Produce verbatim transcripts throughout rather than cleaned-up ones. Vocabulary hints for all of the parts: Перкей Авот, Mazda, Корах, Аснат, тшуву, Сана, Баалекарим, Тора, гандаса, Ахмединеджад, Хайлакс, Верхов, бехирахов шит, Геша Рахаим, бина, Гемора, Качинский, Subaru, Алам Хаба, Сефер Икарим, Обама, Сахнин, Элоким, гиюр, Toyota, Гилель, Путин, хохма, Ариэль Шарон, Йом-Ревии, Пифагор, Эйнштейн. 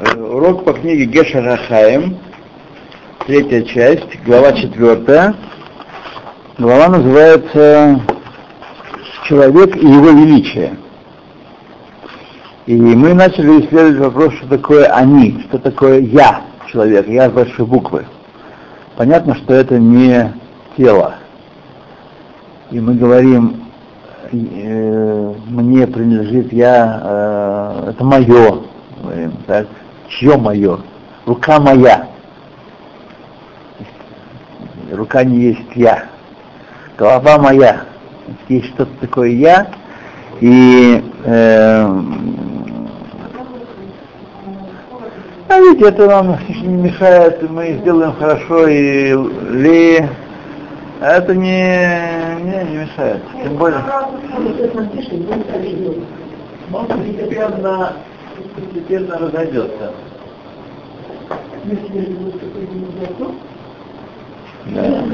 Урок по книге Геша Рахаим, третья часть, глава четвертая. Глава называется «Человек и его величие». И мы начали исследовать вопрос, что такое «они», что такое «я» человек, «я» с большой буквы. Понятно, что это не тело. И мы говорим, э, мне принадлежит я, э, это мое, говорим, так, чье мое, рука моя. Рука не есть я, голова моя. Есть что-то такое я, и э, а ведь это нам не мешает, мы сделаем хорошо и ли. А это не, не, не мешает, тем более. Он постепенно, постепенно разойдется. Да.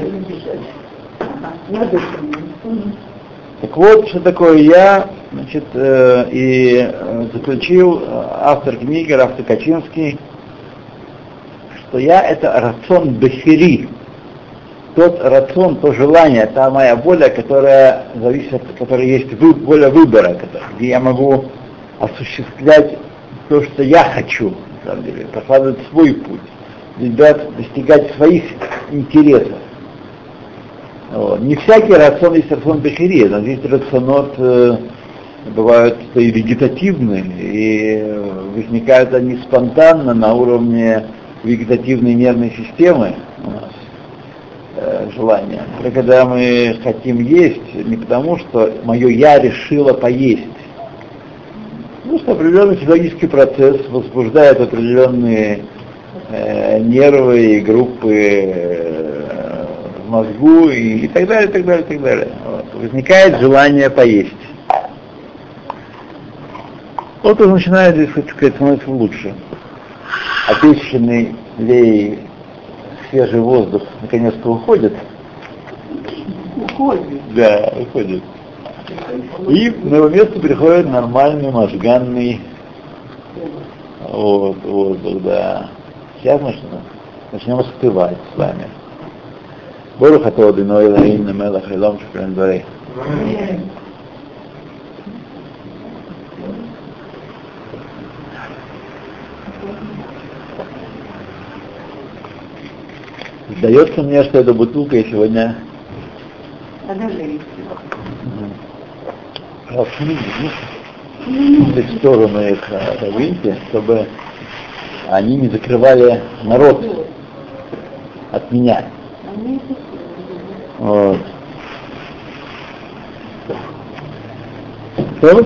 Так вот, что такое я, значит, э, и заключил автор книги, автор Качинский, что я — это рацион бахери. Тот рацион, то желание, та моя воля, которая зависит от, которая есть вы, воля выбора, где я могу осуществлять то, что я хочу, на самом деле, прокладывать свой путь, достигать своих интересов. Вот. Не всякий рацион есть рацион бахери, но здесь рационот э, бывают и вегетативные, и возникают они спонтанно на уровне вегетативной нервной системы. Желание. Это когда мы хотим есть не потому, что мое «я» решило поесть. Ну, что определенный физиологический процесс возбуждает определенные э, нервы и группы э, в мозгу и, и так далее, и так далее, и так далее. Вот. Возникает желание поесть. Вот он начинает здесь, так сказать, становиться лучше. Очищенный лей свежий воздух наконец-то уходит. Уходит. Да, уходит. И на его место приходит нормальный мозганный вот, воздух, да. Сейчас мы начнем остывать с вами. Боруха Тодино и Лаинна Мела Хайлом Шукрендорей. Сдается мне, что эта бутылка и сегодня... Подожди. Рассмотрите в сторону их, видите, чтобы они не закрывали народ от меня. Вот. Что?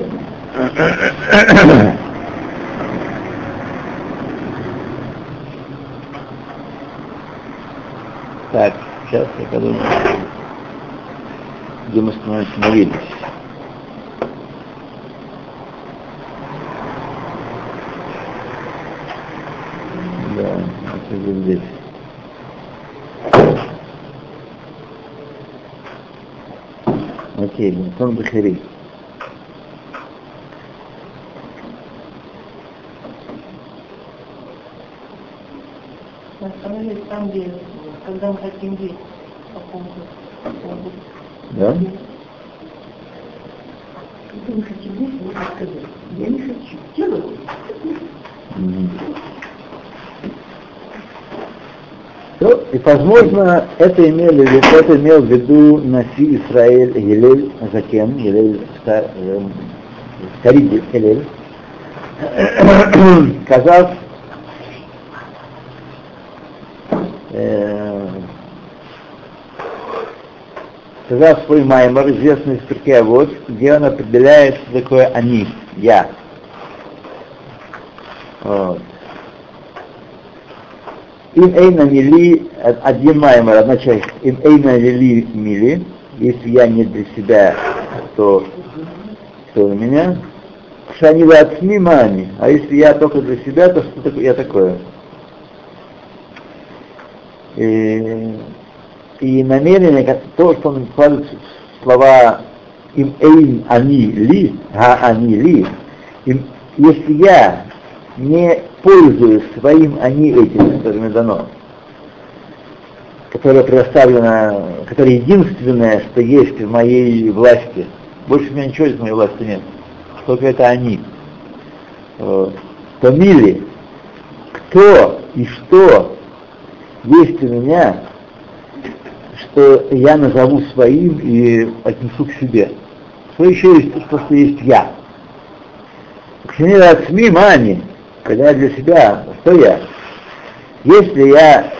Так, сейчас я подумаю, где мы остановились. Да, это здесь. Окей, Антон Бахари. Остановились там, где... Когда мы хотим есть, по поводу. Да? Когда мы хотим есть, можно сказать, я не хочу. Делаю. Mm-hmm. Ну, и, возможно, это имели в виду, это имел в виду Наси Исраэль Гилель Закен, Гилель Старик Гилель, казав сказал свой маймор, известный из Перкей Авот, где он определяет, что такое «они», «я». Вот. «Им эйна мили» — один маймор, одна часть. «Им эйна мили» — мили. Если я не для себя, то кто у меня? «Шани ватми мани». А если я только для себя, то что такое? Я такое. И... И намерение, то, что он вкладывает слова «им эйн они ли», «га они ли», им, если я не пользуясь своим, они этим, которым дано, которое предоставлено, которое единственное, что есть в моей власти. Больше у меня ничего из моей власти нет. Только это они. Вот. То мили, кто и что есть у меня, что я назову своим и отнесу к себе. Что еще есть, то, что есть я. Ксенил от СМИ, мани, когда я для себя, что я? Если я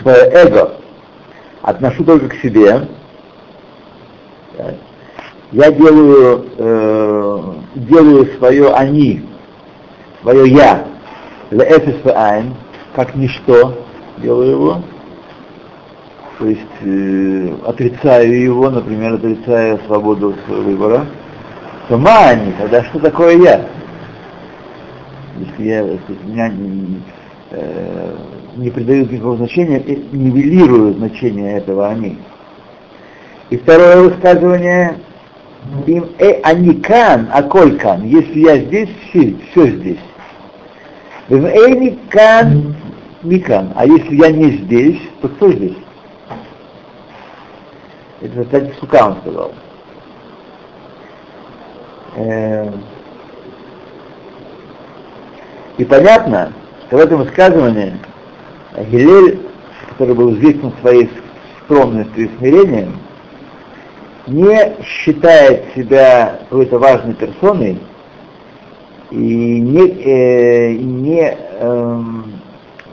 свое эго отношу только к себе, так, я делаю, э, делаю свое они, свое я, как ничто, делаю его, то есть э, отрицаю его, например, отрицаю свободу своего выбора, то мани, тогда что такое я? Если я, если меня не, э, не придают никакого значения, нивелирую значение этого они. И второе высказывание, им э аникан, а колькан, если я здесь, все, все здесь. Им э никан, никан, а если я не здесь, то кто здесь? Это, кстати, Сука он сказал. И понятно, что в этом высказывании Гилель, который был известен своей скромностью и смирением, не считает себя какой-то важной персоной и не, э, не э,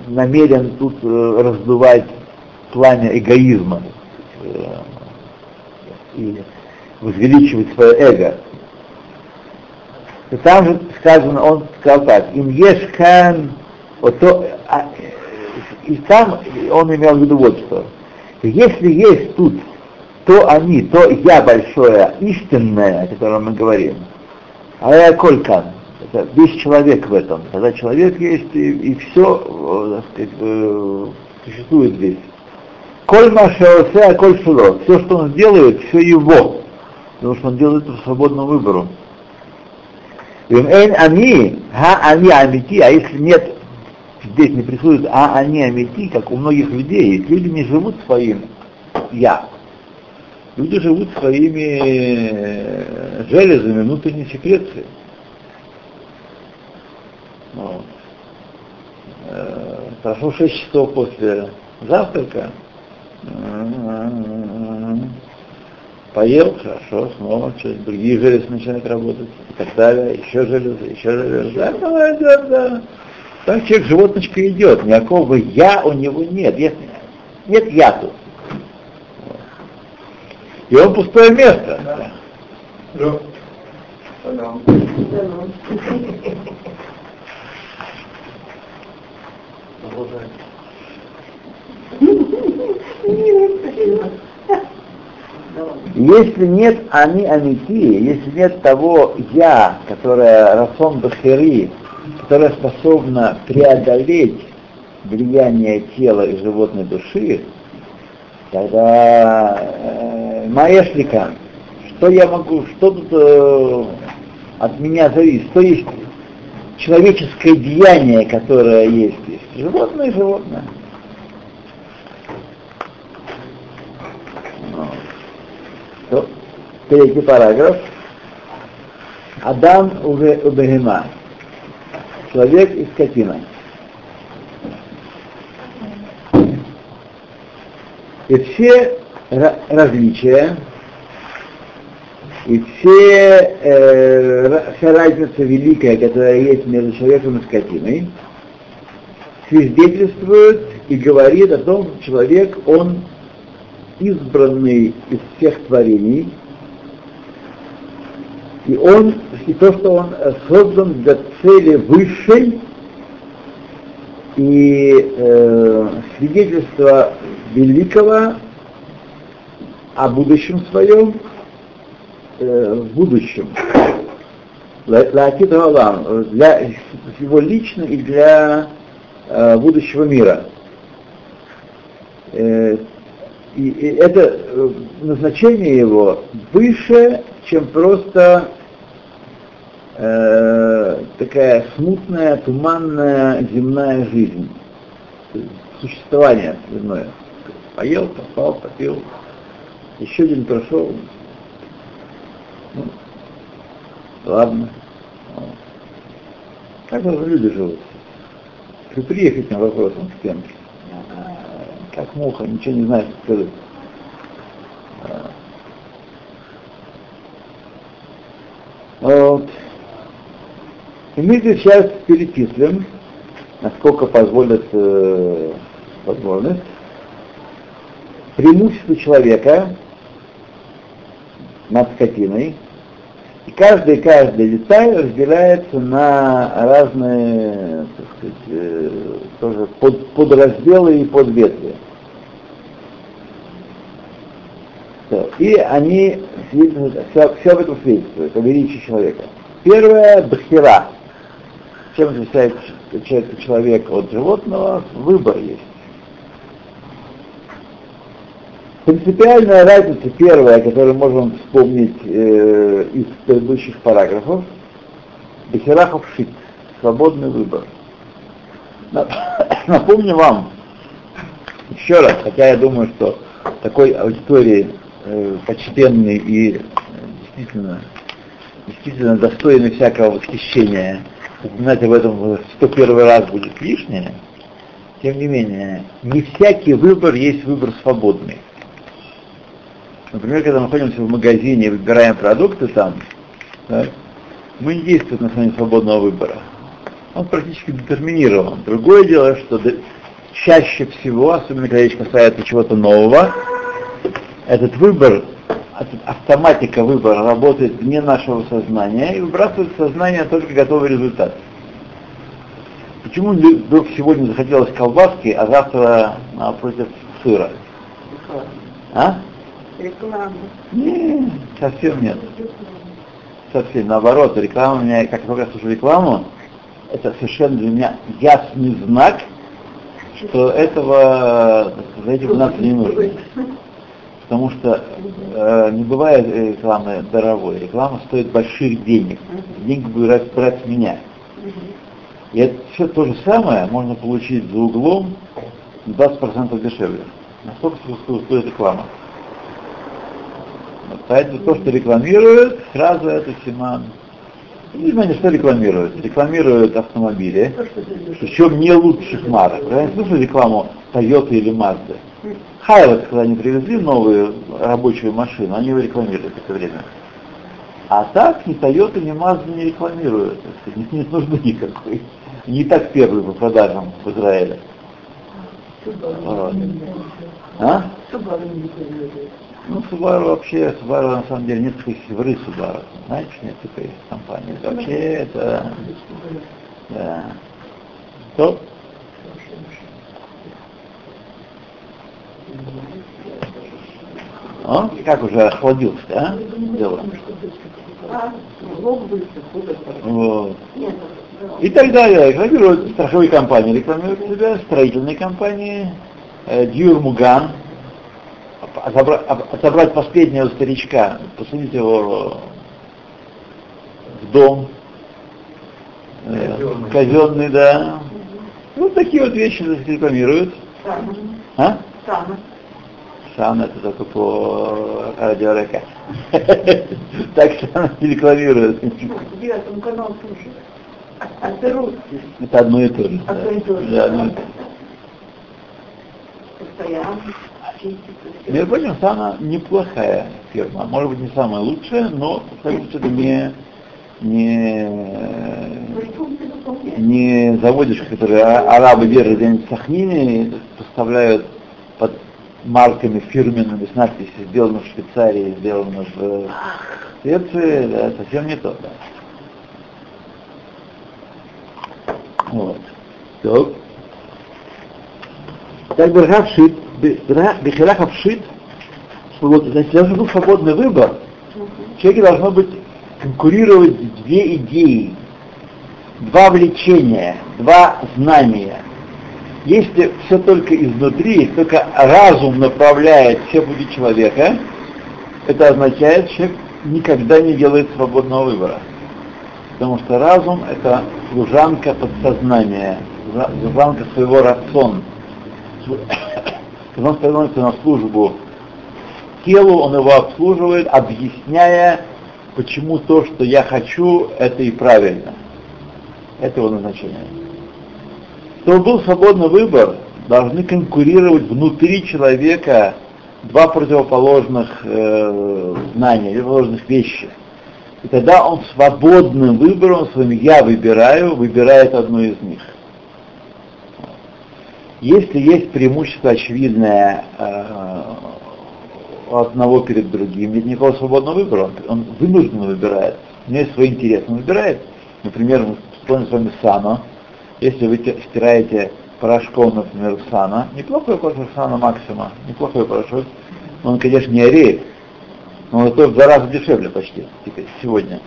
намерен тут э, раздувать пламя эгоизма э, и возвеличивать свое эго. И там же сказано, он сказал так, им ешкан, вот то, а, и там он имел в виду вот что. Если есть тут то они, то я большое, истинное, о котором мы говорим, а я колькан, это весь человек в этом, когда человек есть и, и все, так сказать, существует здесь. Коль машеосе, а коль шело, все, что он делает, все его, потому что он делает это по свободному выбору. Им эйн они, ха они амити, а если нет, здесь не присутствует, а они амити, как у многих людей, люди не живут своим я. Люди живут своими железами внутренней секреции. Вот. Прошло шесть часов после завтрака, поел, хорошо, снова другие железы начинают работать, и так далее, еще железы, еще железы. Да, да, да, да. Так человек животночкой идет, никакого я у него нет, нет, нет я тут. И он пустое место. Да. Да. Да. Если нет они амити, если нет того я, которое расон бахери, которое способно преодолеть влияние тела и животной души, тогда э, маэшлика, что я могу, что тут э, от меня зависит, что есть человеческое деяние, которое есть, есть животное, животное. Вот. Третий параграф. Адам уже убегема. Человек и скотина. И все различия, и все, э, вся разница великая, которая есть между человеком и скотиной, свидетельствует и говорит о том, что человек, он избранный из всех творений, и он, и то, что он создан для цели высшей, и э, свидетельство великого о будущем своем, э, в будущем, для его лично и для э, будущего мира. Э, и, и это назначение его выше, чем просто э, такая смутная, туманная земная жизнь, существование земное. Поел, попал, попил, еще день прошел. Ну, ладно. Как же люди живут? Припри к этим вопросам к тем. Как муха, ничего не знает, что сказать. Вот. И мы сейчас перечислим, насколько позволит э, возможность, преимущество человека над скотиной. И каждый, каждый деталь разделяется на разные, так сказать, э, тоже под, подразделы и подветви. И они все, все об этом свидетельствуют, о величии человека. Первое — бхира. Чем отличается человек от животного? Выбор есть. Принципиальная разница первая, которую можем вспомнить э, из предыдущих параграфов, бхирахов шит, свободный выбор. Напомню вам еще раз, хотя я думаю, что такой аудитории э, почтенной и э, действительно, действительно достойной всякого восхищения, упоминать об этом в сто первый раз будет лишнее, тем не менее, не всякий выбор есть выбор свободный. Например, когда мы находимся в магазине и выбираем продукты там, да, мы не действуем на основе свободного выбора. Он практически детерминирован. Другое дело, что чаще всего, особенно когда речь касается чего-то нового, этот выбор, автоматика выбора работает вне нашего сознания и выбрасывает в сознание только готовый результат. Почему вдруг сегодня захотелось колбаски, а завтра а, против сыра? А? Реклама. Нет, совсем нет. Совсем наоборот, реклама у меня, как только я слушаю рекламу, это совершенно для меня ясный знак, что этого, за этим нас не нужно. Потому что э, не бывает рекламы дорогой. Реклама стоит больших денег. Деньги будут брать с меня. И это все то же самое можно получить за углом двадцать процентов дешевле. Настолько стоит реклама. Поэтому то, что рекламируют, сразу это симан. Не знаю, что рекламируют. Рекламируют автомобили, причем не лучших марок. Я не слышал рекламу Toyota или Mazda. Хайлакс, когда они привезли новую рабочую машину, они его рекламируют это время. А так ни Toyota, ни Mazda не рекламируют. Нет, нет нужды никакой. Не так первый по продажам в Израиле. А? Ну, Subaru вообще, Subaru на самом деле несколько севры Subaru, знаете, нет такой компании. Вообще это... Да. Кто? О, как уже охладился, а? Дело. Вот. И так далее. Рекламируют страховые компании, рекламируют себя, строительные компании, Дьюр Муган. Отобрать последнего старичка, посадить его в дом, казенный, казенный да. Угу. Вот такие вот вещи рекламируют. Сана. А? Сана. Сана это только по радиорека. Так Сана не рекламирует. В девятом канале тоже. А ты русский. Это одно и то же. Одно и то же. Постоянно. Между прочим, Сана неплохая фирма, может быть не самая лучшая, но что ты не, не, не заводишь, которые арабы держат где-нибудь в Сахнине и поставляют под марками фирменными с надписью «Сделано в Швейцарии», «Сделано в Швеции», да, совсем не то. Да. Вот. Так. Так, Верхов шит. Бехирахов шит, значит, должен быть свободный выбор. В человеке должно быть конкурировать две идеи, два влечения, два знания. Если все только изнутри, если только разум направляет все пути человека, это означает, что человек никогда не делает свободного выбора. Потому что разум — это служанка подсознания, служанка своего рациона. Когда он становится на службу телу, он его обслуживает, объясняя, почему то, что я хочу, это и правильно. Это его назначение. Чтобы был свободный выбор, должны конкурировать внутри человека два противоположных э, знания, противоположных вещи. И тогда он свободным выбором, своим «я выбираю», выбирает одну из них. Если есть преимущество очевидное э, одного перед другим, нет никакого свободного выбора, он вынужденно выбирает. У него есть свой интерес, он выбирает. Например, мы вспомним с вами сано. Если вы стираете порошком, например, сано, неплохой порошок сано максима, неплохой порошок, он, конечно, не ореет, но он в два раза дешевле почти теперь, сегодня.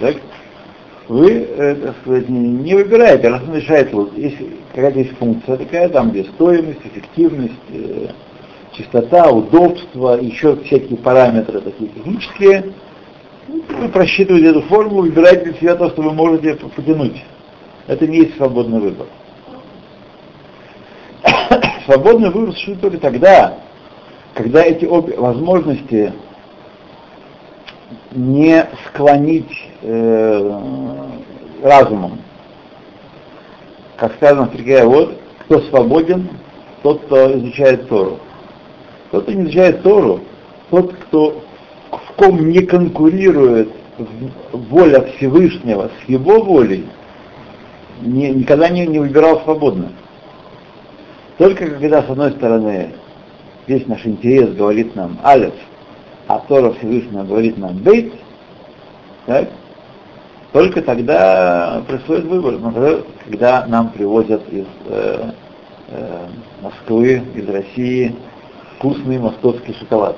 Так? Вы, так сказать, не выбираете, раз он решает, если какая-то есть функция такая, там где стоимость, эффективность, э, чистота, удобство, еще всякие параметры такие технические, вы просчитываете эту формулу, выбираете для себя то, что вы можете потянуть. Это не есть свободный выбор. Свободный выбор существует только тогда, когда эти обе возможности не склонить э, разумом. Как сказано в Тригае, вот, кто свободен, тот, кто изучает Тору. Тот, кто не изучает Тору, тот, кто в ком не конкурирует воля Всевышнего с его волей, не, никогда не, не выбирал свободно. Только когда, с одной стороны, весь наш интерес говорит нам «Алеф», а Тора Всевышнего говорит нам «Бейт», так? Только тогда происходит выбор, когда нам привозят из э, э, Москвы, из России вкусный московский шоколад.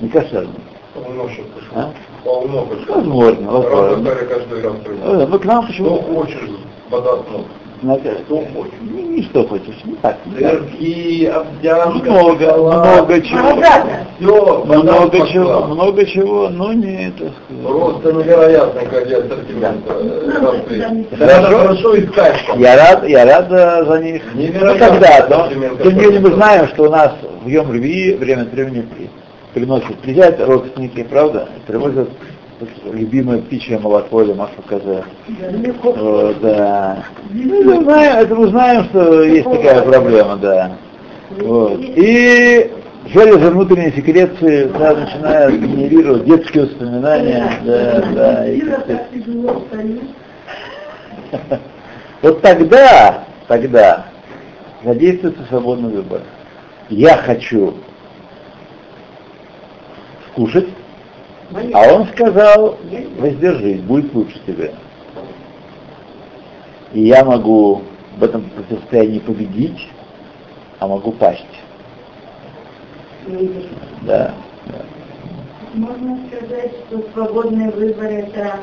Не кошерный. Полно шоколад. Полно. Возможно, возможно. Раз, ну, к нам почему-то... Что хочешь, вода снова. Что хочешь? Не, не что хочешь, не так. Дырки, обдянка, много, шоколад. Много чего. Все, много чего, пошла. Много чего, но не это. Просто невероятно, как я ассортимент. Хорошо искать. Я рад, я рад за них. Невероятно. Ну, когда-то. Тем не менее мы знаем, что у нас в Йом-Ревии время от времени приносят, приезжают родственники, правда, привозят любимое птичье молоко или масло козы. Вот, да. Мы знаем, это мы знаем, что есть такая проблема, да. Вот. И железо внутренней секреции, да, начинает генерировать детские воспоминания. Да, да. И, вот тогда, тогда задействуется свободный выбор. Я хочу скушать. А он сказал, воздержись, будет лучше тебе. И я могу в этом противостоянии победить, а могу пасть. Да, да. Можно сказать, что свободный выбор — это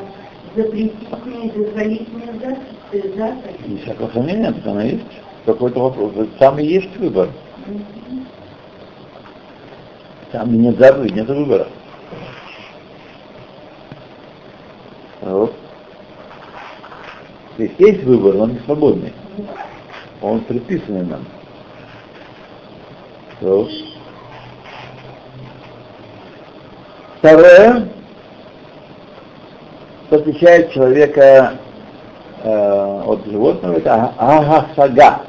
запретительные, дозволительные заказы? Не всякого сомнения, это оно есть. Какой-то вопрос. Там и есть выбор. Там нет заповеди, нет выбора. Вот. То есть есть выбор, но он не свободный. Он предписанный нам. Вот. Второе, что отличает человека э, от животного, это агасага,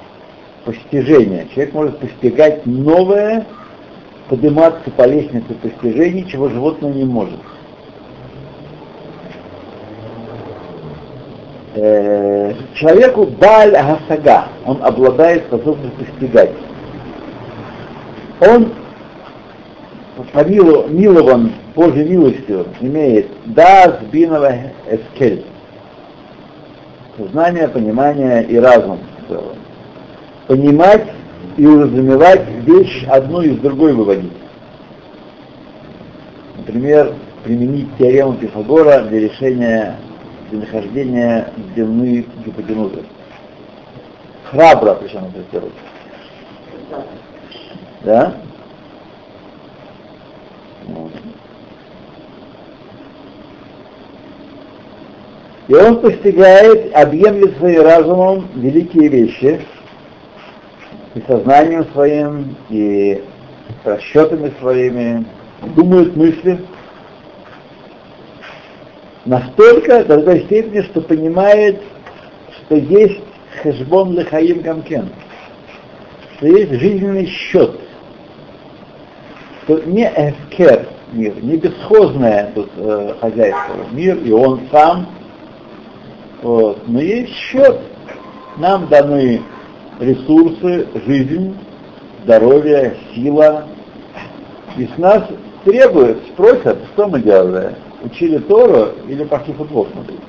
постижение. Человек может постигать новое, подниматься по лестнице постижений, чего животное не может. Человеку Бааль Агасага, он обладает способностью постигать. Он помилу, милован Божьей милостью, имеет дас бинова эскель, знание, понимание и разум. Понимать и уразумевать вещь одну из другой выводить. Например, применить теорему Пифагора для решения нахождение длины гипотенузы. Храбро, причем это сделать. Да? Вот. И он постигает, объемлет своим разумом великие вещи, и сознанием своим, и расчетами своими, думает мысли, настолько, до той степени, что понимает, что есть хэшбон лехаим гамкен, что есть жизненный счет, что не эфкер мир, не бесхозное тут э, хозяйство, мир и он сам, вот, но есть счет, нам даны ресурсы, жизнь, здоровье, сила, и с нас требуют, спросят, что мы делали, учили Тору или пошли футбол смотреть.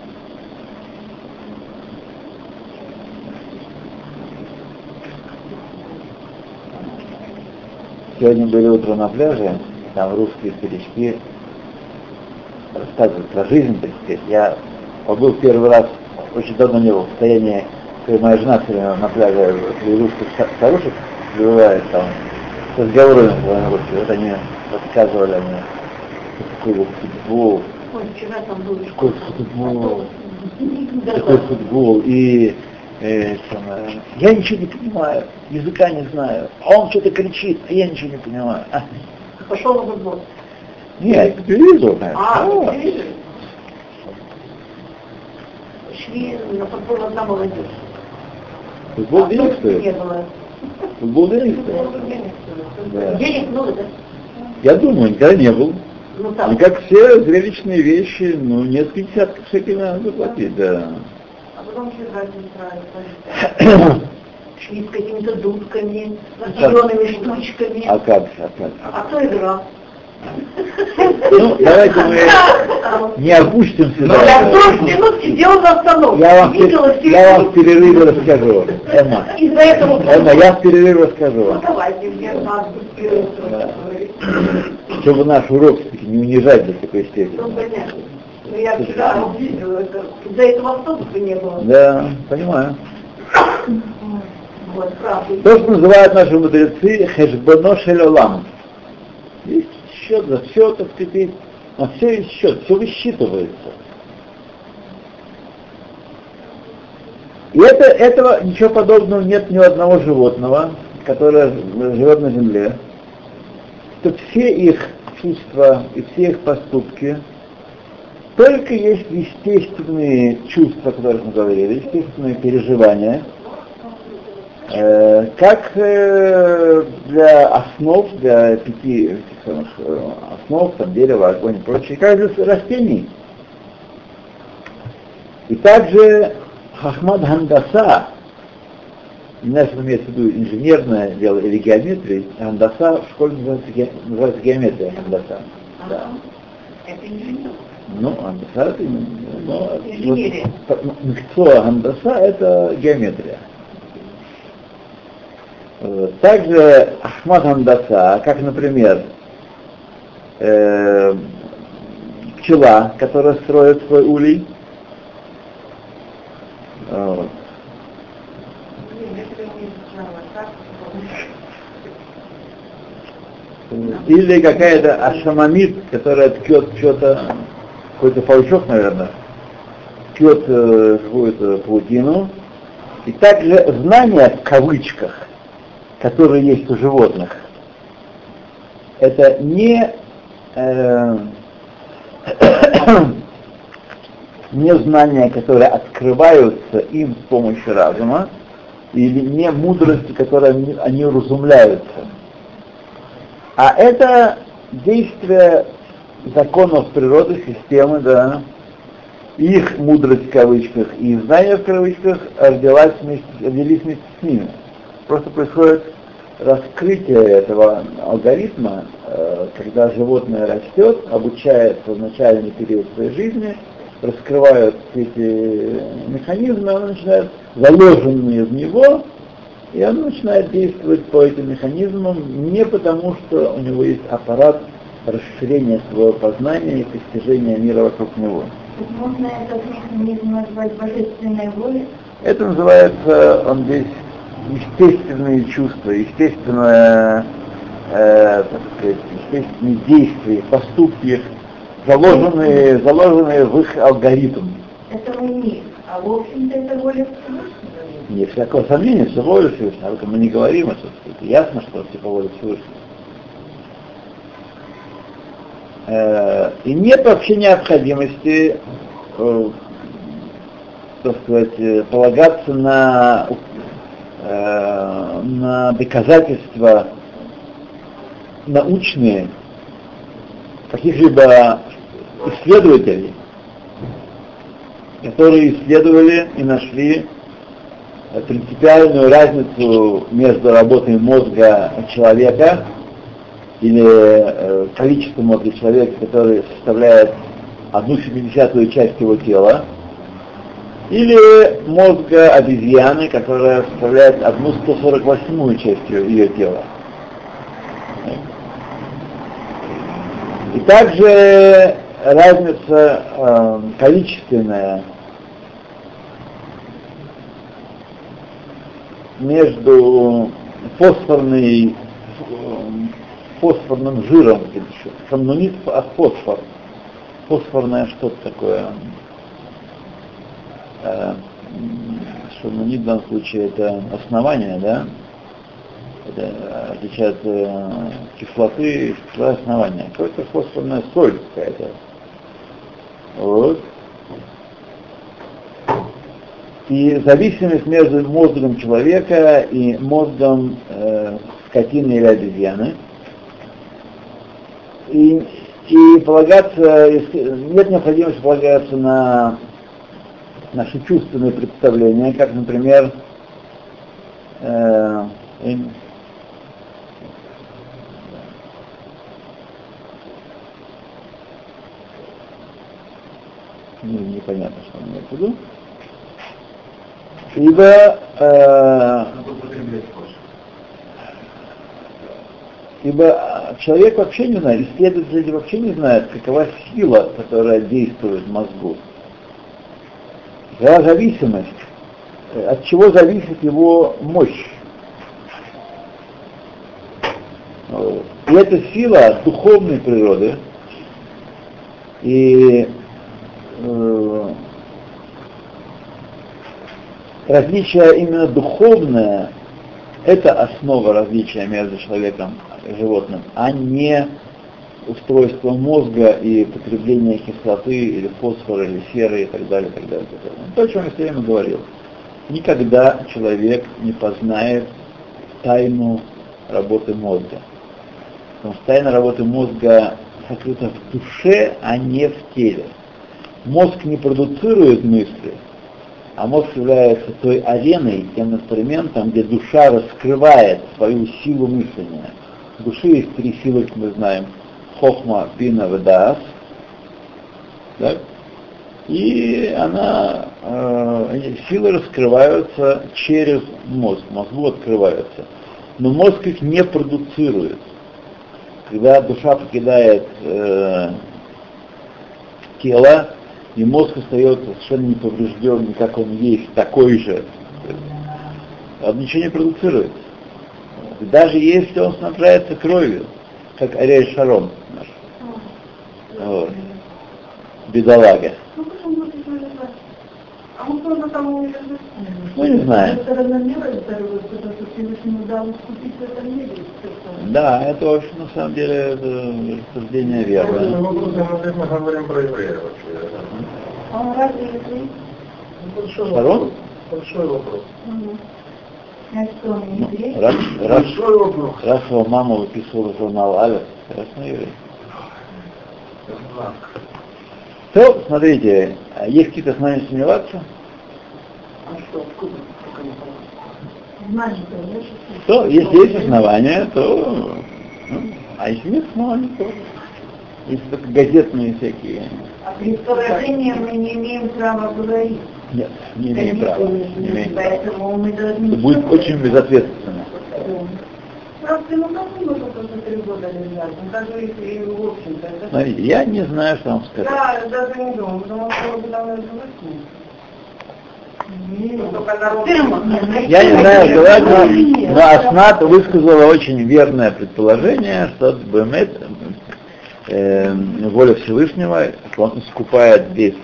Сегодня были утром на пляже, там русские старички рассказывают про жизнь, так сказать. Я побыл первый раз, очень давно не был в состоянии, когда моя жена все время на пляже русских старушек сбивает там, с разговорами русские, вот они рассказывали о мне. Какой футбол, какой футбол, какой футбол, и э, там, я ничего не понимаю, языка не знаю, а он что-то кричит, а я ничего не понимаю. А. Пошел на футбол? Нет, к телевизору, наверное. А, а, к телевизору? Шли на футбол одна молодежь. Футбол а денег стоит? Футбол денег стоит? Денег много, да? Я думаю, никогда не был. Ну, и как все зрелищные вещи, ну, несколько десятков всяких надо заплатить, да. А потом все разные шли с какими-то дудками, с зелеными штучками. А как? А, как? а кто играл? Ну, давайте мы не опустимся. Но я сорок минут сидел за остановкой. Я вам в перерыве расскажу. Эмма, Эмма, я в перерыве расскажу. Ну, давайте, где нас в перерыве расскажу. Чтобы наш урок все-таки не унижать до такой степени. Ну, понятно. Но я вчера увидела это. Из-за этого автобуса не было. Да, понимаю. Вот, правда. То, что называют наши мудрецы хэшбоно шель олам. Есть счет за все, так сказать, на все есть счет, все высчитывается. И это, этого ничего подобного нет ни у одного животного, которое живет на земле. Что все их чувства и все их поступки только есть естественные чувства, о которых мы говорили, естественные переживания, э, как э, для основ, для пяти самых, э, основ, там, дерева, огонь и прочее, как для растений. И также хахмад гандаса, иначе имеется в виду инженерное дело или геометрия, гандаса в школе называется, ге... называется геометрия гандаса. А, да. Это инженер. Ну, гандаса это инженерия. Микцо гандаса это геометрия. Также ахмад гандаса, как, например, э, пчела, которая строит свой улей. Вот. Или какая-то ашамамид, которая ткет что-то, какой-то паучок, наверное, ткет э, какую-то паутину. И также знания, в кавычках, которые есть у животных, это не, э, не знания, которые открываются им с помощью разума, или не мудрости, которые они разумляются. А это действие законов природы, системы, да, их мудрость в кавычках и знания в кавычках родились вместе, родились вместе с ними. Просто происходит раскрытие этого алгоритма, когда животное растет, обучается в начальный период своей жизни, раскрывают эти механизмы, оно начинает, заложенные в него, и оно начинает действовать по этим механизмам не потому, что у него есть аппарат расширения своего познания и постижения мира вокруг него. Можно этот механизм назвать божественной волей? Это называется, он здесь, естественные чувства, естественное, э, так сказать, естественные действия, поступки, заложенные, заложенные в их алгоритм. этого нет. А в общем-то это воля Всевышнего. Нет всякого сомнения, что воля Всевышнего. Об этом мы не говорим, а это ясно, что типа воля Всевышнего. И нет вообще необходимости, так сказать, полагаться на, на доказательства научные каких-либо исследователей, которые исследовали и нашли принципиальную разницу между работой мозга человека или количеством мозга человека, который составляет одну семидесятую часть его тела, или мозга обезьяны, которая составляет одну сто сорок восьмую часть ее тела. И также разница э, количественная между фосфорной, фосфорным жиром, сомнунит, а фосфор, фосфорное что-то такое, э, сомнунит в данном случае это основание, да? Это отличает э, кислоты, кислота основания. Какая-то фосфорная соль какая-то. Вот. И зависимость между мозгом человека и мозгом э, скотины или обезьяны. И, и полагаться, нет необходимости полагаться на наши чувственные представления, как, например, э, непонятно, что я имею в виду. Ибо э, ибо человек вообще не знает, исследователи вообще не знают, какова сила, которая действует в мозгу. Какова зависимость, от чего зависит его мощь. И эта сила духовной природы и различие именно духовное — это основа различия между человеком и животным, а не устройство мозга и потребление кислоты или фосфора, или серы и так далее, так далее, так далее. То, о чем я все время говорил. Никогда человек не познает тайну работы мозга. Потому что тайна работы мозга сокрыта в душе, а не в теле. Мозг не продуцирует мысли, а мозг является той ареной, тем инструментом, где душа раскрывает свою силу мысления. В душе есть три силы, как мы знаем, хохма, бина, ведаас. Так? И она, э, силы раскрываются через мозг, мозгу открываются. Но мозг их не продуцирует. Когда душа покидает э, тело, и мозг остается совершенно неповрежденным, как он есть, такой же. Он ничего не продуцирует. Даже если он снабжается кровью, как Ариэль Шарон наш. Вот. Бедолага. Ну, не знаю. Да, это вообще, на самом деле, рассуждение верное. Это вопрос, если мы говорим про евреев вообще. Он разве еврей? Большой вопрос. Большой вопрос. Раз его мама выписывала журнал «Алес», красный еврей. То, смотрите, есть какие-то основания сомневаться? А что, откуда? То, если есть основания, то... Ну, а если нет оснований, то... Если только газетные всякие... А предположения мы не имеем права говорить. Нет, не имеем права. Не имеем права. Поэтому мы должны... Это будет очень безответственно. Просто ему какому только три года лежать. Ну, даже если в общем-то... Смотрите, я не знаю, что вам сказать. Да, даже не думаю, потому что он давно живущий. Я не знаю, желательно, но Аснат высказала очень верное предположение, что Бэмэд, э, воля Всевышнего, он искупает весь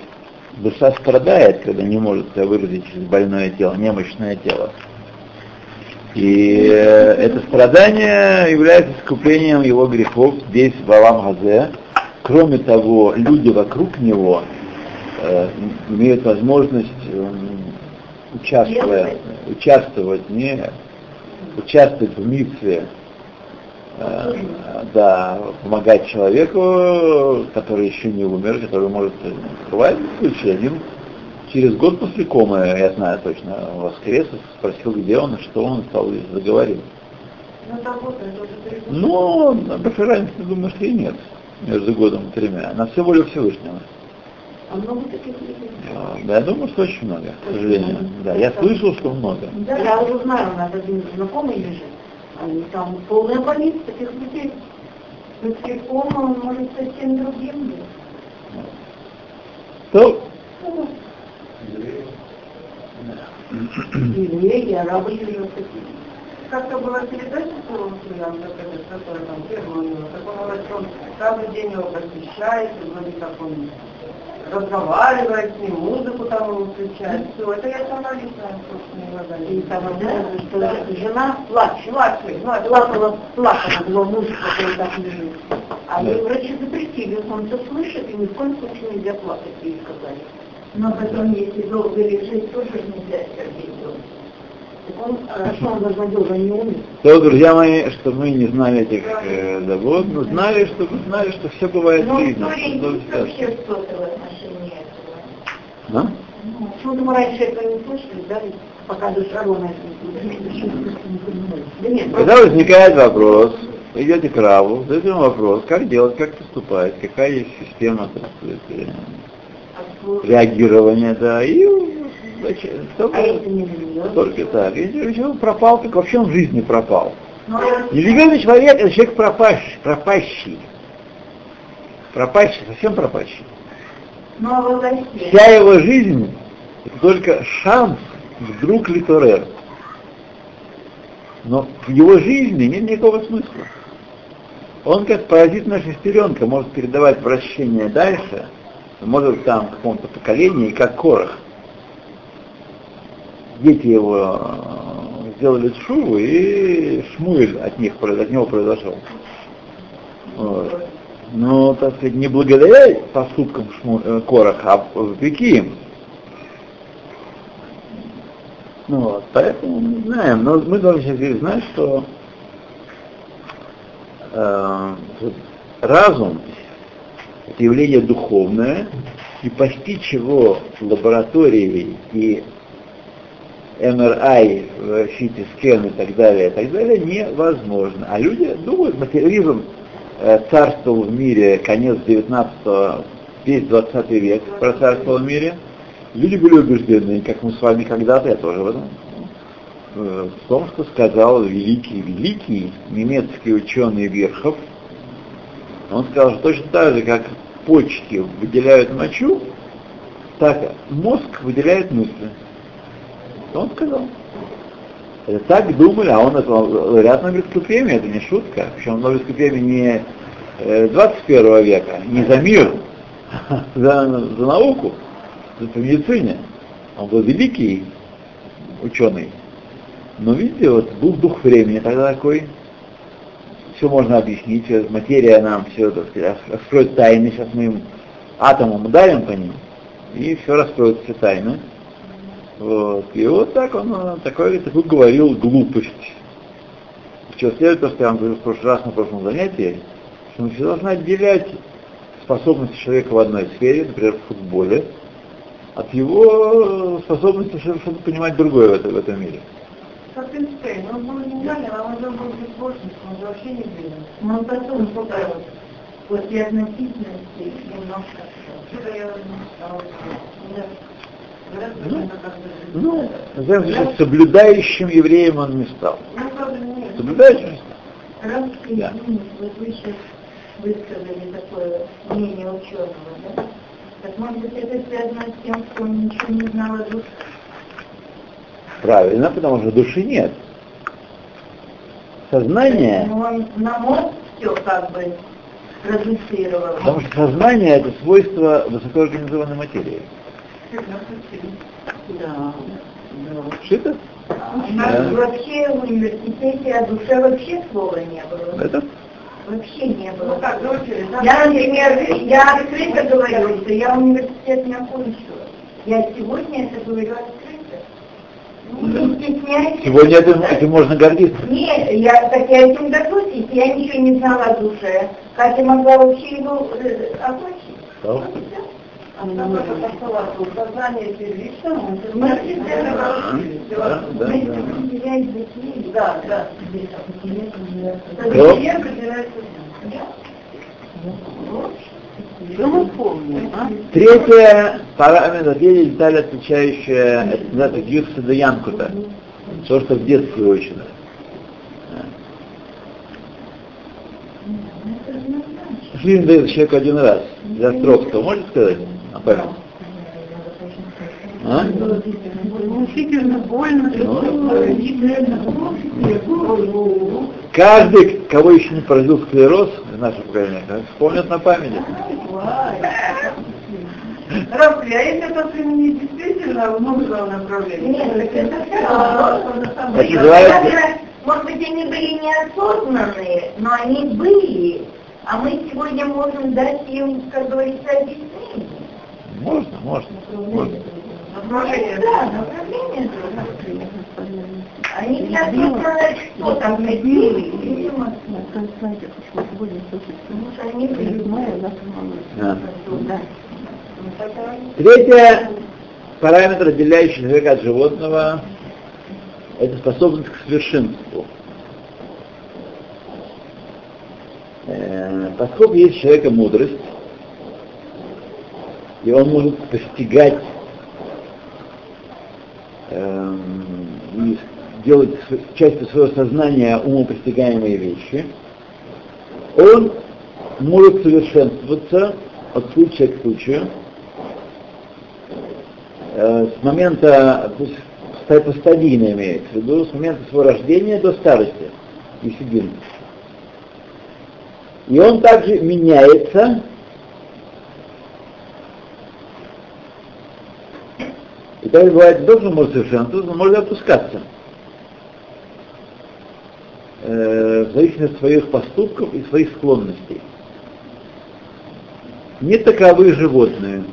душа страдает, когда не может выразить больное тело, немощное тело. И это страдание является искуплением его грехов здесь, в Алам-Хазе. Кроме того, люди вокруг него э, имеют возможность э, участвовать, участвовать, не, участвовать в миссии, э, да, помогать человеку, который еще не умер, который может... Бывает случай, один через год после комы, я знаю точно, воскрес, спросил, где он, что он, стал заговорил. Ну, большой разницы, думаю, что и нет. Между годом и тремя. На все волю Всевышнего. А много таких людей? Да, я думаю, что очень много, к сожалению. Да, я слышал, что много. Да, я уже знаю, у нас один знакомый лежит. Они там полная больница таких людей. Но целиком он может совсем другим быть. Что? Евреи, арабы лежат такие. Как-то была передача с Урусином, который там первый у него, так он говорит, он каждый день его посвящает, вроде как он разговаривает с ним, музыку там ему включает, все, это я сама лично собственными глазами. И там однажды, что да. жена плачет, плачет, ну, плакала, плакала, была музыка, который так лежит. А ей врачи запретили, он все слышит, и ни в коем случае нельзя плакать, ей сказали. Но потом, если долго лежит, тоже нельзя сердить. Он, что он возбудил, он не умер. То, друзья мои, что мы не знали этих э, забот, но знали, что мы знали, что все бывает видно. Ну, история вообще что-то в отношении этого. А? Ну, почему-то мы раньше этого не слышали, да, пока душа ровная. Когда возникает вопрос, идете к раву, задаете ему вопрос, как делать, как поступать, какая есть система, так сказать, реагирования, да, и... Значит, только, а только так. Если он пропал, так вообще он в жизни пропал. Нерелигиозный человек — это человек пропащий, пропащий. Пропащий, совсем пропащий. Но вся его жизнь — это только шанс вдруг литорер. Но в его жизни нет никакого смысла. Он как паразитная шестеренка может передавать вращение дальше, может там в каком-то поколении, как Корах. Дети его сделали тшуву, и Шмуэль от них, от него произошел. Вот. Но, так сказать, не благодаря поступкам Шму... Кораха, а вопреки им. Ну, вот. Поэтому мы знаем, но мы должны сейчас здесь знать, что э, разум — это явление духовное, и постичь его лабораторией и эм эр ай, си ти скэн и так далее, и так далее, невозможно. А люди думают, материализм э, царствовал в мире конец девятнадцатого, весь двадцатый век процарствовал в мире. Люди были убеждены, как мы с вами когда-то, я тоже в этом, э, в том, что сказал великий-великий немецкий ученый Верхов. Он сказал, что точно так же, как почки выделяют мочу, так мозг выделяет мысли. Он сказал. Это так думали, а он это лауреат Нобелевской премии, это не шутка. Причем Нобелевской премии не двадцать первого века, не за мир, за, за науку, за медицину. Он был великий ученый. Но видите, вот был дух времени тогда такой. Все можно объяснить, материя нам все, так сказать, раскроет тайны. Сейчас мы им атомом ударим по ним, и все раскроют, все тайны. Вот. И вот так он такой, такой говорил глупость. Что следует, то, что я вам говорил в прошлый раз на прошлом занятии, что мы все должны отделять способности человека в одной сфере, например, в футболе, от его способности что-то понимать другое в, это, в этом мире. Как Эйнштейн, он был гениален, а он был безбожником, он вообще не верил. Но он потом успокаивался. Вот и относительности немножко. Что-то я не Ну, ну назовем сейчас, соблюдающим евреем он не стал. Соблюдающим не стал. Раз, да. Вот вы сейчас высказали такое мнение ученого, да? Так, может быть, это связано с тем, что он ничего не знал о душе? Правильно, потому что души нет. Сознание... Ну, он на мозг все как бы разместировал. Потому что сознание — это свойство высокоорганизованной материи. Да. Шита? У нас да. вообще в университете о душе вообще слова не было. Это? Вообще не было. Ну, как, дочери, да? Я, например, я открыто говорю, что я университет не окончила. Я сегодня это говорю открыто. Да. Не стесняйся. Сегодня этим, этим можно гордиться. Нет, я, так я этим горжусь, если я ничего не знала о душе. Как я могла вообще его э, окончить? Да. Она попала в сознание первичного, мы теряем детей, да, да. Теряем, теряем. Третья параметр, третья деталь, отличающая от назад Гюкса до Янкута, то, что в детстве учено. Фильм дает человеку один раз, за строк, кто может сказать? Правильно. А? Мучительно больно, ну. Каждый, кого еще не поразил склероз, наше поколение, вспомнят на память. Равки, а если это применить действительно в нужном направлении? Нет, это все. Может быть, они были неосознанные, но они были, а мы сегодня можем дать им, как говорится, объяснение. Можно, можно. Направление. Направление. Да, направление. Они сейчас не знают, что там хотели. Видимо, знаете, почему сегодня слушать? Потому что они принимают нас в. Третий параметр, отделяющий человека от животного, это способность к совершенству. Поскольку есть у человека мудрость, и он может постигать э, и делать частью своего сознания умопостигаемые вещи, он может совершенствоваться от случая к случаю. Э, с момента, по стадийно имеется в виду, с момента своего рождения до старости и седин. И он также меняется. И так бывает, должен может совершенствоваться, но может опускаться. Э, в зависимости от своих поступков и своих склонностей. Не таковы животные.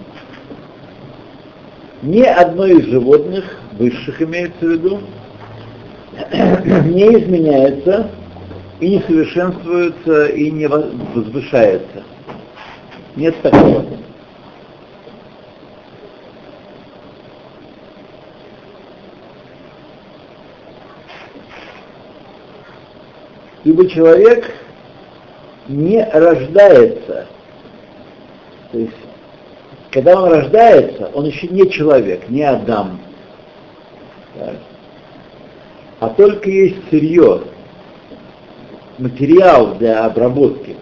Ни одно из животных, высших имеется в виду, не изменяется и не совершенствуется и не возвышается. Нет такого. Ибо человек не рождается, то есть, когда он рождается, он еще не человек, не Адам, так, а только есть сырье, материал для обработки,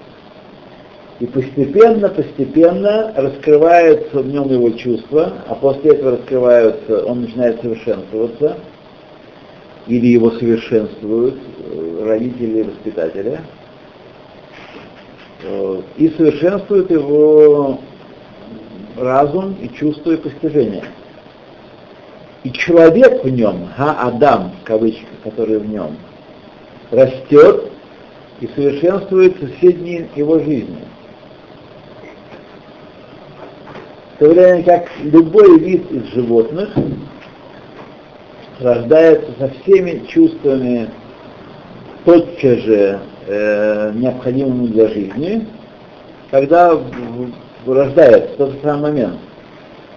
и постепенно, постепенно раскрываются в нем его чувства, а после этого раскрываются, он начинает совершенствоваться, или его совершенствуют родители и воспитатели, и совершенствует его разум и чувство и постижение. И человек в нем, ха-адам, в кавычках, который в нем, растет и совершенствуется все дни его жизни. В то время как любой вид из животных рождается со всеми чувствами тотчас же э, необходимыми для жизни, когда рождается в тот же самый момент.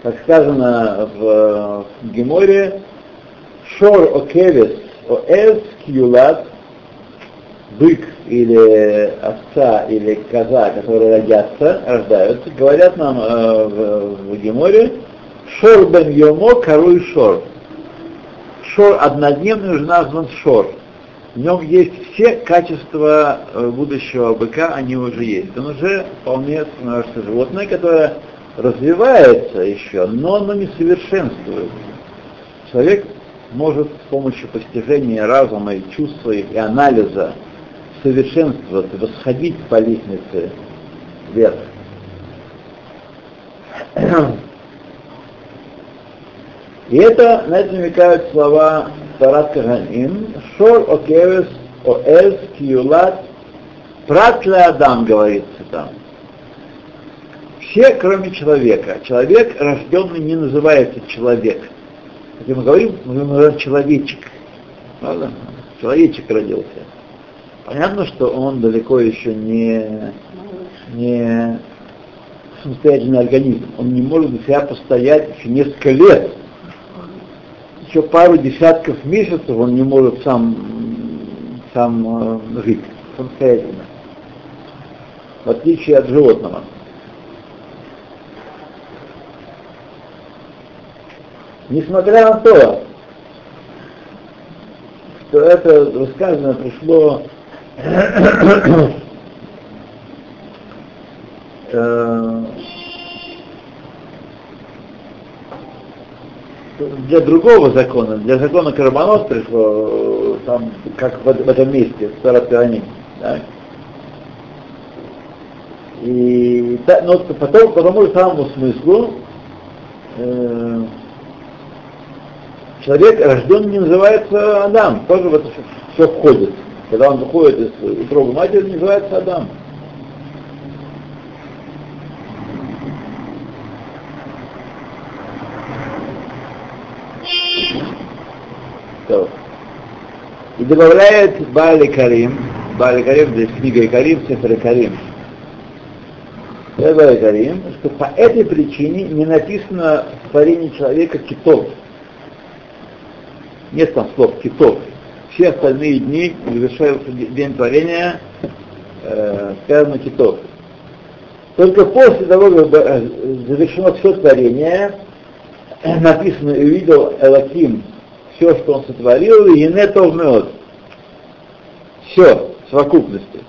Как сказано в, в Геморе, «Шор окевес оэс кьюлат», бык или овца или коза, которые родятся, рождаются, говорят нам э, в, в Геморе, «Шор бен йомо каруй шор». Шор однодневный уже назван шор. В нем есть все качества будущего быка, они уже есть. Он уже вполне становится животное, которое развивается еще, но оно не совершенствуется. Человек может с помощью постижения разума и чувства и анализа совершенствоваться, восходить по лестнице вверх. И это, на это намекают слова Тарат Каганим, Шор Окевес Оэс Киюлат Прат Ле Адам, говорится там. Все, кроме человека. Человек, рожденный, не называется человек. Если мы говорим, мы называем человечек. Правда? Человечек родился. Понятно, что он далеко еще не, не самостоятельный организм. Он не может за себя постоять еще несколько лет. Еще пару десятков месяцев он не может сам, сам э, жить самостоятельно, в отличие от животного. Несмотря на то, что это рассказано пришло э, для другого закона, для закона Карбонос пришло, там, как в, в этом месте, в Сарапионе. Да? И да, но потом, по тому же самому смыслу, э, человек рожденный не называется Адам, тоже в это все, все входит. Когда он выходит из утробы матери, называется Адам. И добавляет Баалекарим, Баалекарим, здесь книга Икарим, Сефер Икарим. Баалекарим, что по этой причине не написано творение человека китов. Нет там слов китов. Все остальные дни, завершаются день творения, э, сказано китов. Только после того, как завершено все творение, написано и увидел Элоким все, что он сотворил, и не то мед. Все, в совокупности.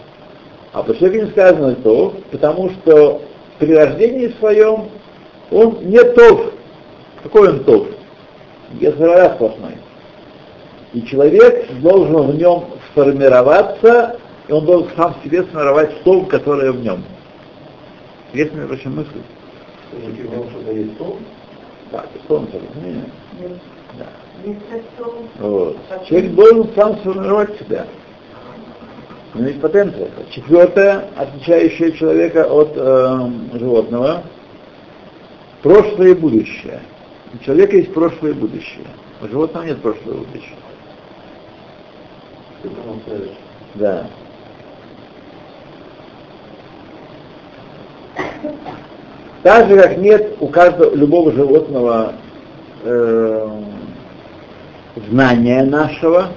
А почему не сказано то? Потому что при рождении своем он не тов. Какой он тов? Гесарара сплошной. И человек должен в нем сформироваться, и он должен сам себе сформировать тов, которое в нем. Интересная ваша мысль. Что есть тов? Да, тов, нет. Да. Вот. Человек должен сам сформировать себя. У него есть потенция. Четвертое, отличающее человека от э, животного, прошлое и будущее. У человека есть прошлое и будущее. У животного нет прошлого и будущего. Ты да. Так же, как нет у каждого, любого животного э, знания нашего,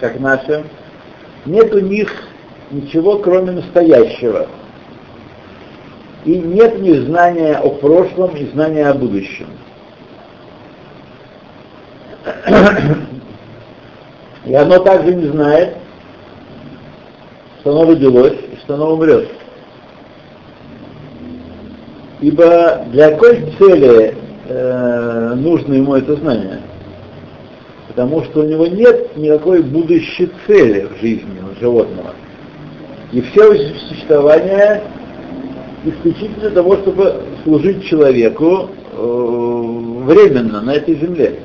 как наше, нет у них ничего, кроме настоящего. И нет у них знания о прошлом и знания о будущем. И оно также не знает, что оно родилось и что оно умрет. Ибо для какой цели э, нужно ему это знание? Потому что у него нет никакой будущей цели в жизни у животного. И все существование исключительно для того, чтобы служить человеку временно на этой земле.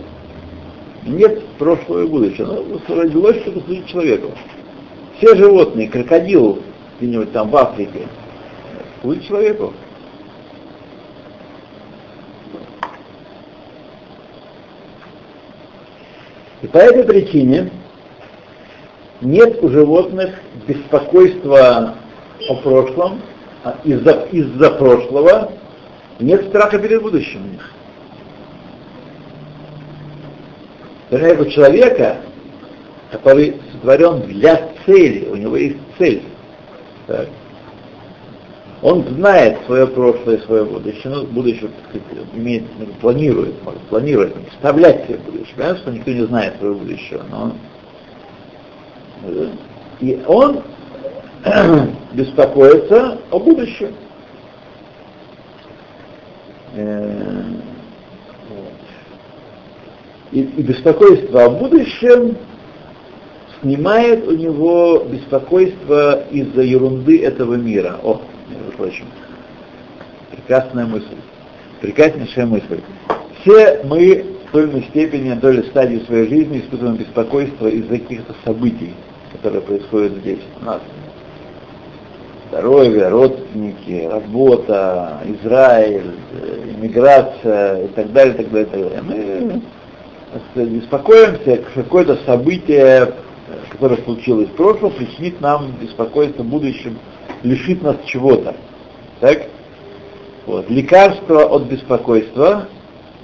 Нет прошлого и будущего. Оно родилось, чтобы служить человеку. Все животные, крокодил где-нибудь там в Африке, служит человеку. И по этой причине нет у животных беспокойства о прошлом, а из-за, из-за прошлого нет страха перед будущим у них. Например, у человека, который сотворен для цели, у него есть цель. Так. Он знает свое прошлое и свое будущее, но будущее, так сказать, имеет, планирует, может, планирует, представлять себе будущее. Понятно, что никто не знает своего будущего, но и он беспокоится о будущем. И, и беспокойство о будущем снимает у него беспокойство из-за ерунды этого мира. О, между прочим, прекрасная мысль, прекраснейшая мысль. Все мы в той или иной степени, на той или иной стадии своей жизни испытываем беспокойство из-за каких-то событий, которые происходят здесь, у нас. Здоровье, родственники, работа, Израиль, иммиграция и так далее, так далее, так далее. Мы беспокоимся, какое-то событие, которое случилось в прошлом, причинит нам беспокойство в будущем, лишит нас чего-то. Так? Вот. Лекарство от беспокойства —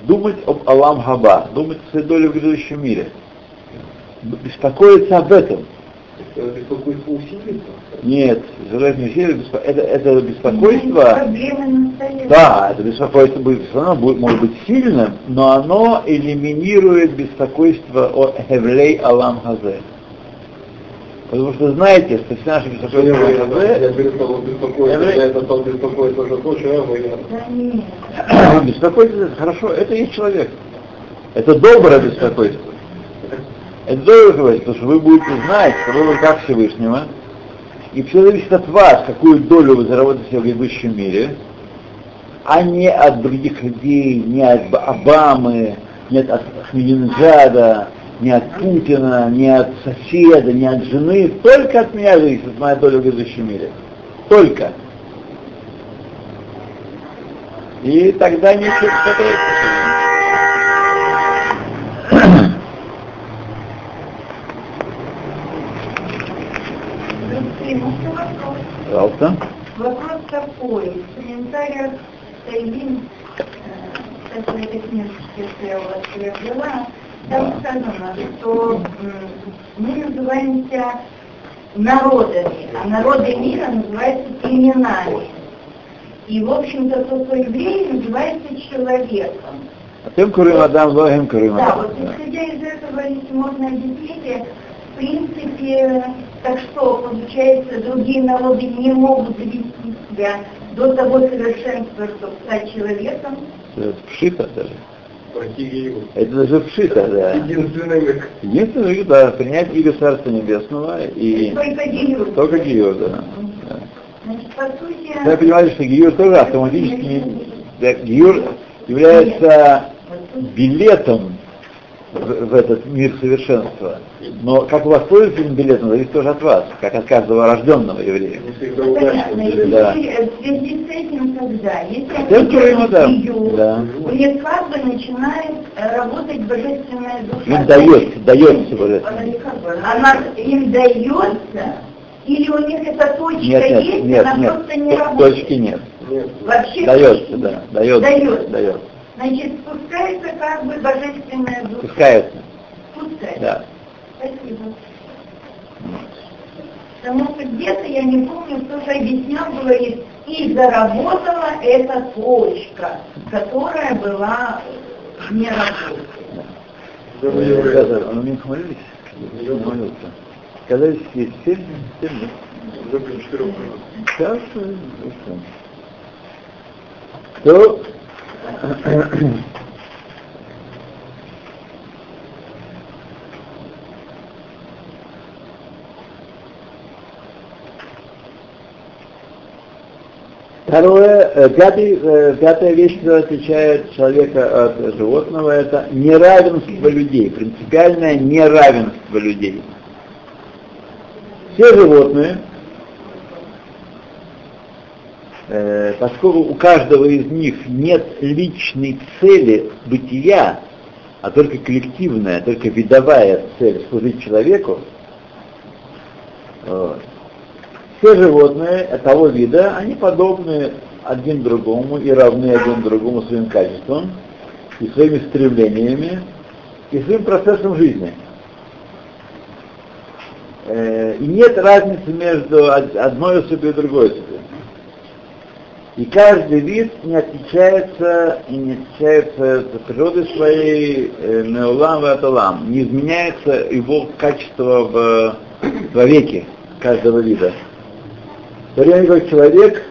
думать об Алам Хаба, думать о своей доле в грядущем мире. Беспокоиться об этом. Это беспокойство усилится? Нет, желательно усилиться. Это, это беспокойство... Да, это беспокойство будет, оно будет, может быть сильным, но оно элиминирует беспокойство о Хевлей Алам Хазе. Потому что, знаете, что все наши беспокойства... Я перестал беспокоиться, я стал беспокоиться за то, что я боялся. Беспокойство, хорошо, это есть человек. Это доброе беспокойство. Это доброе беспокойство, потому что вы будете знать, что вы в руках Всевышнего, и все зависит от вас, какую долю вы заработаете в грядущем мире, а не от других людей, не от Обамы, не от Ахмединеджада, не от Путина, не от соседа, не от жены, только от меня зависит, от моей доли в грядущем мире. Только. И тогда ничего не смотреть. Пожалуйста. Вопрос такой. В комментариях Тайвин, кстати, это книжечки, что я у вас приобрела, там сказано, что мы называемся народами, а народы мира называются племенами. И, в общем-то, то, что еврей называется человеком. А тем курим адам, лохим курим адам. Да, вот исходя из этого, если можно объяснить, в принципе, так что, получается, другие народы не могут довести себя до того совершенства, чтобы стать человеком. Это пшита даже. Это даже пшита, да. Единственный век. Единственный век, да, принять иго Царства Небесного и... и только гиюр. Только гиюр, да. да. Значит, по сути... Я понимаю, что гиюр тоже автоматически... Да, гиюр является билетом в, в этот мир совершенства. Но как у вас пользуется этим билетом, зависит тоже от вас, как от каждого рожденного еврея. Понятно. И да. В связи с этим тогда, если у Верхова начинает работать божественная душа. Им дается, дается божественная. Она им дается, или у них эта точка нет, нет, есть, нет, она нет, просто не работает? Точки нет. нет. Вообще дается, точки да. Дается, дается. дается. Значит, спускается как бы божественная душа. Спускается. Спускается. Да. Спасибо. Потому что где-то, я не помню, кто-то объяснял, говорит, и заработала эта точка, которая была не работает. А на меня хмалились? Я хмалился. Сказали, что есть семь, семь лет. Уже при четырех минут. Сейчас, что? Второе, пятый, пятая вещь, которая отличает человека от животного, это неравенство людей, принципиальное неравенство людей. Все животные, поскольку у каждого из них нет личной цели бытия, а только коллективная, только видовая цель служить человеку, вот. Все животные того вида, они подобны один другому и равны один другому своим качеством, и своими стремлениями, и своим процессом жизни. И нет разницы между одной особью и другой особью. И каждый вид не отличается и не отличается от природы своей меулам и аталам, не изменяется его качество в, во веке каждого вида. В то время как человек,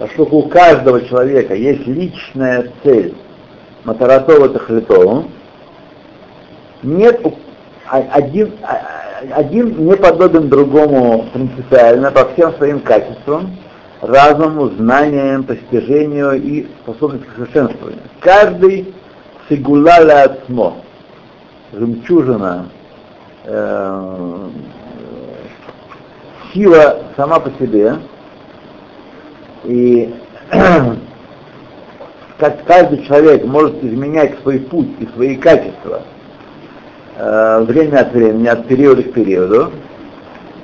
поскольку у каждого человека есть личная цель матаратова тахлитова, нет один, один не подобен другому принципиально по всем своим качествам, разуму, знаниям, постижению и способности к совершенствованию. Каждый сегула ля ацмо, жемчужина, э, сила сама по себе, и как каждый человек может изменять свой путь и свои качества э, время от времени, от периода к периоду,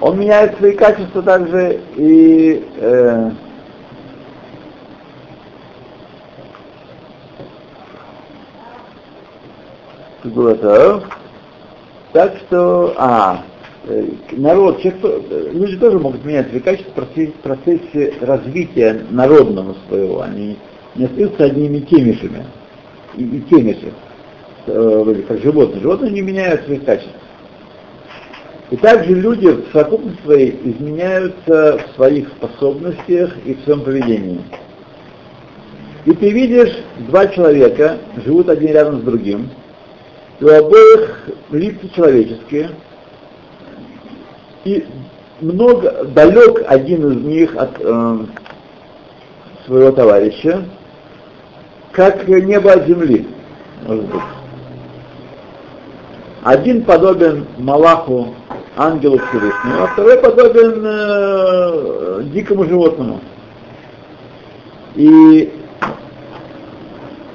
он меняет свои качества также и э, так что, а, народ, те, кто, люди тоже могут менять свои качества в процессе развития народного своего, они не остаются одними темишами, и, и теми же, как животные. Животные не меняют свои качества. И также люди в совокупности своей изменяются в своих способностях и в своем поведении. И ты видишь, два человека живут один рядом с другим, и у обоих лица человеческие, и много, далек один из них от э, своего товарища, как небо от земли, может быть. Один подобен Малаху, ангелу Всевышнего, а второй подобен э, дикому животному. И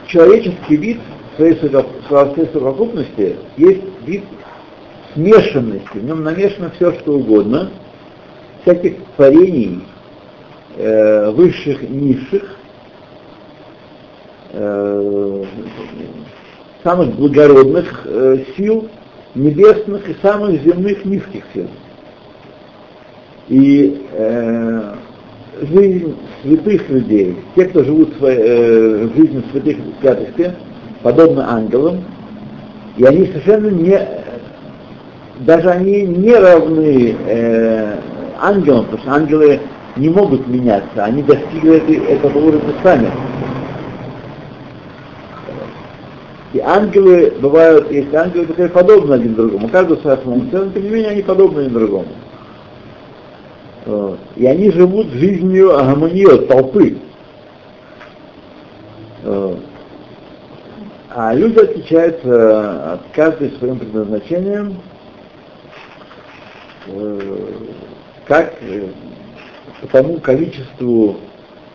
человеческий вид в своей совокупности есть вид смешанности, в нем намешано все, что угодно, всяких творений, э, высших и низших, э, самых благородных э, сил, небесных и самых земных низких сил. И э, жизнь святых людей, те, кто живут в э, жизни святых в святости, подобно ангелам, и они совершенно не, даже они не равны э, ангелам, потому что ангелы не могут меняться, они достигли этого уровня сами. И ангелы бывают, есть ангелы, которые подобны один другому, каждый своя функция, но тем не менее они подобны один другому. Вот. И они живут жизнью агамонио, толпы. Вот. А люди отличаются от каждого своим предназначением, как по тому количеству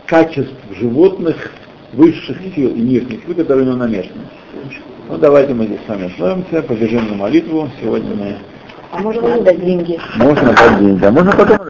качеств животных, высших сил и нижних сил, которые у него намешаны. Ну давайте мы здесь с вами остановимся, побежим на молитву. Сегодня мы... А можно отдать деньги? Можно отдать деньги, а можно потом...